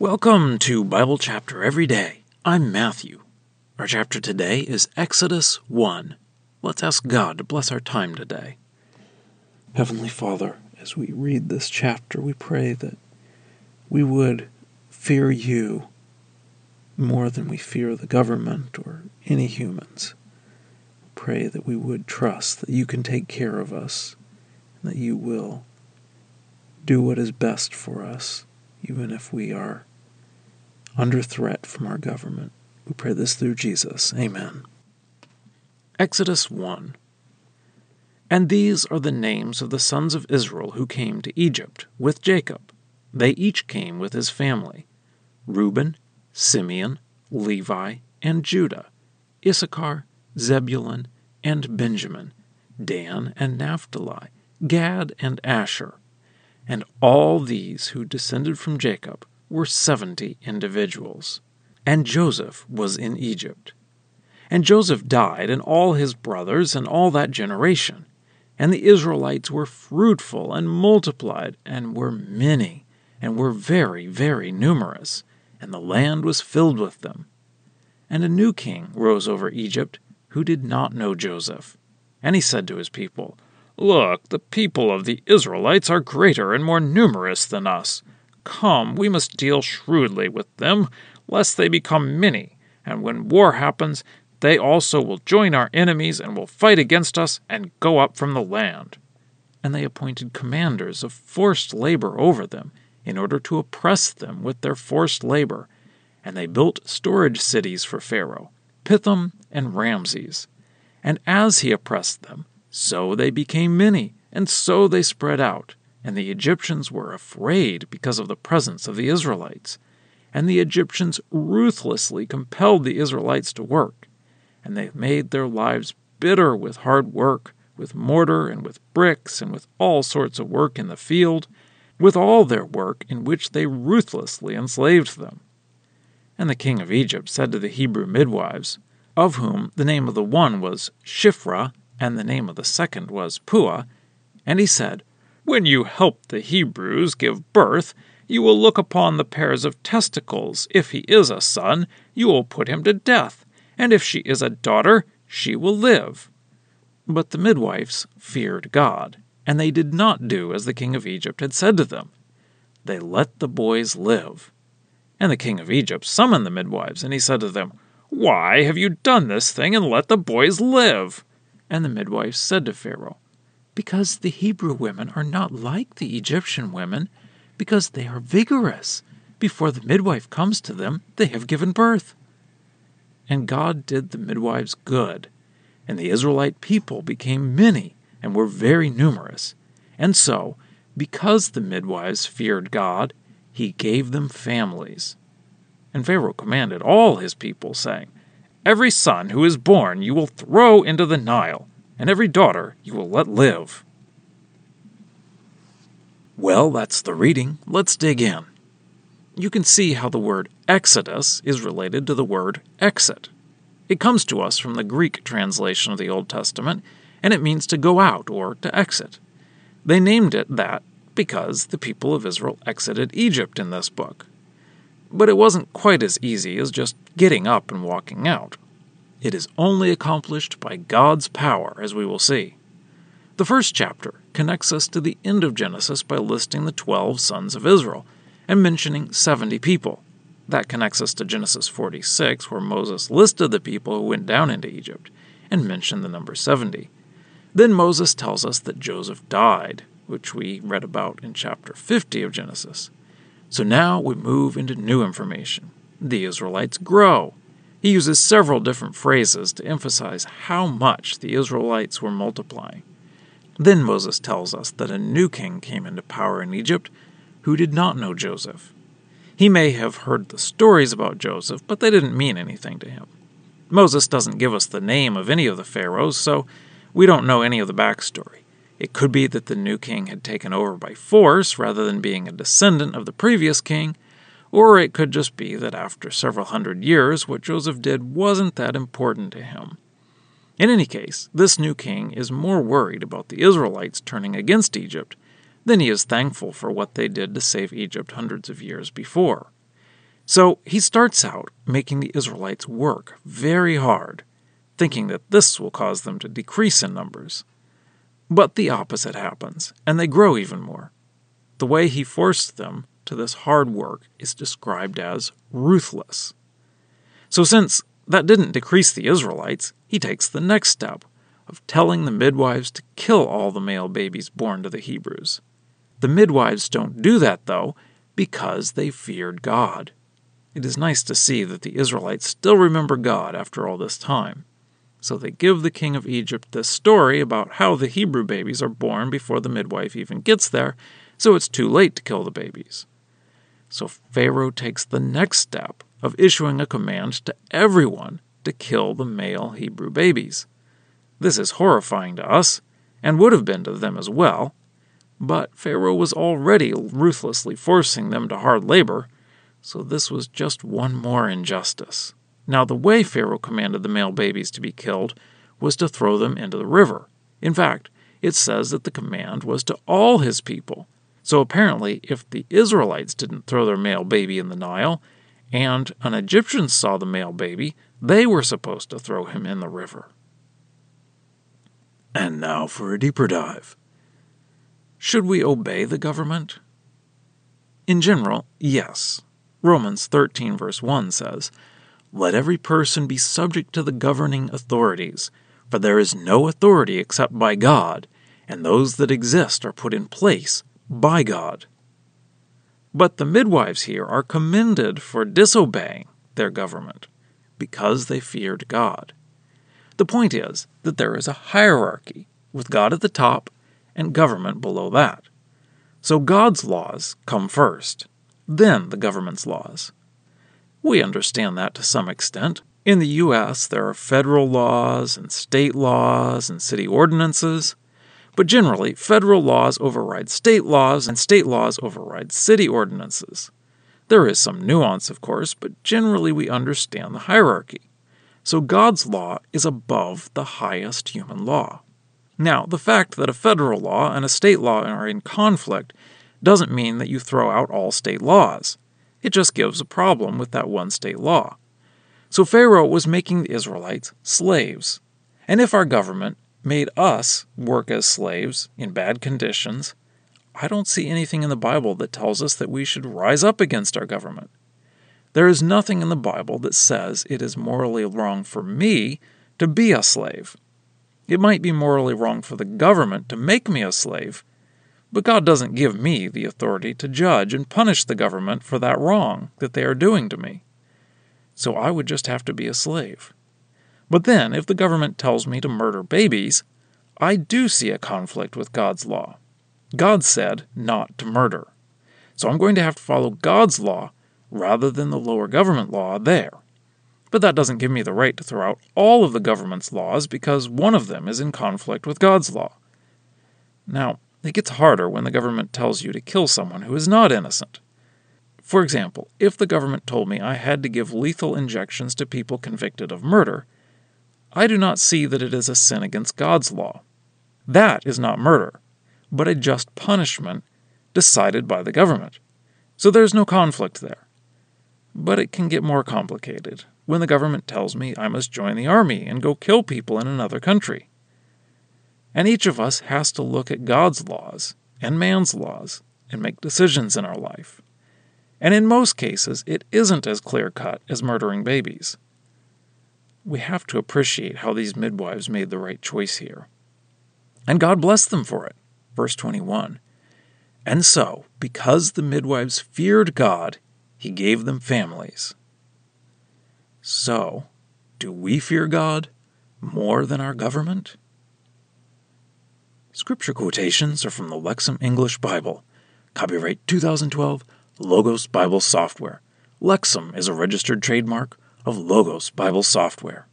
Welcome to Bible Chapter Every Day. I'm Matthew. Our chapter today is Exodus 1. Let's ask God to bless our time today. Heavenly Father, as we read this chapter, we pray that we would fear you more than we fear the government or any humans. Pray that we would trust that you can take care of us and that you will do what is best for us, even if we are under threat from our government. We pray this through Jesus. Amen. Exodus 1. And these are the names of the sons of Israel who came to Egypt with Jacob. They each came with his family: Reuben, Simeon, Levi, and Judah, Issachar, Zebulun, and Benjamin, Dan and Naphtali, Gad and Asher. And all these who descended from Jacob were 70 individuals. And Joseph was in Egypt. And Joseph died, and all his brothers, and all that generation. And the Israelites were fruitful, and multiplied, and were many, and were very, very numerous. And the land was filled with them. And a new king rose over Egypt, who did not know Joseph. And he said to his people, "Look, the people of the Israelites are greater and more numerous than us. Come, we must deal shrewdly with them, lest they become many. And when war happens, they also will join our enemies and will fight against us and go up from the land." And they appointed commanders of forced labor over them, in order to oppress them with their forced labor. And they built storage cities for Pharaoh, Pithom and Ramses. And as he oppressed them, so they became many, and so they spread out. And the Egyptians were afraid because of the presence of the Israelites. And the Egyptians ruthlessly compelled the Israelites to work. And they made their lives bitter with hard work, with mortar and with bricks and with all sorts of work in the field, with all their work in which they ruthlessly enslaved them. And the king of Egypt said to the Hebrew midwives, of whom the name of the one was Shiphrah, and the name of the second was Puah, and he said, "When you help the Hebrews give birth, you will look upon the pairs of testicles. If he is a son, you will put him to death, and if she is a daughter, she will live." But the midwives feared God, and they did not do as the king of Egypt had said to them. They let the boys live. And the king of Egypt summoned the midwives, and he said to them, "Why have you done this thing and let the boys live?" And the midwives said to Pharaoh, "Because the Hebrew women are not like the Egyptian women, because they are vigorous. Before the midwife comes to them, they have given birth." And God did the midwives good, and the Israelite people became many and were very numerous. And so, because the midwives feared God, he gave them families. And Pharaoh commanded all his people, saying, "Every son who is born you will throw into the Nile, and every daughter you will let live." Well, that's the reading. Let's dig in. You can see how the word Exodus is related to the word exit. It comes to us from the Greek translation of the Old Testament, and it means to go out or to exit. They named it that because the people of Israel exited Egypt in this book. But it wasn't quite as easy as just getting up and walking out. It is only accomplished by God's power, as we will see. The first chapter connects us to the end of Genesis by listing the 12 sons of Israel and mentioning 70 people. That connects us to Genesis 46, where Moses listed the people who went down into Egypt and mentioned the number 70. Then Moses tells us that Joseph died, which we read about in chapter 50 of Genesis. So now we move into new information. The Israelites grow. He uses several different phrases to emphasize how much the Israelites were multiplying. Then Moses tells us that a new king came into power in Egypt who did not know Joseph. He may have heard the stories about Joseph, but they didn't mean anything to him. Moses doesn't give us the name of any of the pharaohs, so we don't know any of the backstory. It could be that the new king had taken over by force rather than being a descendant of the previous king, or it could just be that after several hundred years, what Joseph did wasn't that important to him. In any case, this new king is more worried about the Israelites turning against Egypt than he is thankful for what they did to save Egypt hundreds of years before. So he starts out making the Israelites work very hard, thinking that this will cause them to decrease in numbers. But the opposite happens, and they grow even more. The way he forced them to this hard work is described as ruthless. So since that didn't decrease the Israelites, he takes the next step of telling the midwives to kill all the male babies born to the Hebrews. The midwives don't do that, though, because they feared God. It is nice to see that the Israelites still remember God after all this time. So they give the king of Egypt this story about how the Hebrew babies are born before the midwife even gets there, so it's too late to kill the babies. So Pharaoh takes the next step of issuing a command to everyone to kill the male Hebrew babies. This is horrifying to us, and would have been to them as well, but Pharaoh was already ruthlessly forcing them to hard labor, so this was just one more injustice. Now, the way Pharaoh commanded the male babies to be killed was to throw them into the river. In fact, it says that the command was to all his people. So apparently, if the Israelites didn't throw their male baby in the Nile, and an Egyptian saw the male baby, they were supposed to throw him in the river. And now for a deeper dive. Should we obey the government? In general, yes. Romans 13 verse 1 says, "Let every person be subject to the governing authorities, for there is no authority except by God, and those that exist are put in place by God." But the midwives here are commended for disobeying their government because they feared God. The point is that there is a hierarchy with God at the top and government below that. So God's laws come first, then the government's laws. We understand that to some extent. In the U.S., there are federal laws and state laws and city ordinances, but generally, federal laws override state laws and state laws override city ordinances. There is some nuance, of course, but generally we understand the hierarchy. So God's law is above the highest human law. Now, the fact that a federal law and a state law are in conflict doesn't mean that you throw out all state laws. It just gives a problem with that one state law. So Pharaoh was making the Israelites slaves. And if our government made us work as slaves in bad conditions, I don't see anything in the Bible that tells us that we should rise up against our government. There is nothing in the Bible that says it is morally wrong for me to be a slave. It might be morally wrong for the government to make me a slave, but God doesn't give me the authority to judge and punish the government for that wrong that they are doing to me. So I would just have to be a slave. But then, if the government tells me to murder babies, I do see a conflict with God's law. God said not to murder. So I'm going to have to follow God's law rather than the lower government law there. But that doesn't give me the right to throw out all of the government's laws because one of them is in conflict with God's law. Now, it gets harder when the government tells you to kill someone who is not innocent. For example, if the government told me I had to give lethal injections to people convicted of murder, I do not see that it is a sin against God's law. That is not murder, but a just punishment decided by the government. So there's no conflict there. But it can get more complicated when the government tells me I must join the army and go kill people in another country. And each of us has to look at God's laws and man's laws and make decisions in our life. And in most cases, it isn't as clear-cut as murdering babies. We have to appreciate how these midwives made the right choice here. And God blessed them for it. Verse 21, "And so, because the midwives feared God, he gave them families." So, do we fear God more than our government? Scripture quotations are from the Lexham English Bible. Copyright 2012, Logos Bible Software. Lexham is a registered trademark of Logos Bible Software.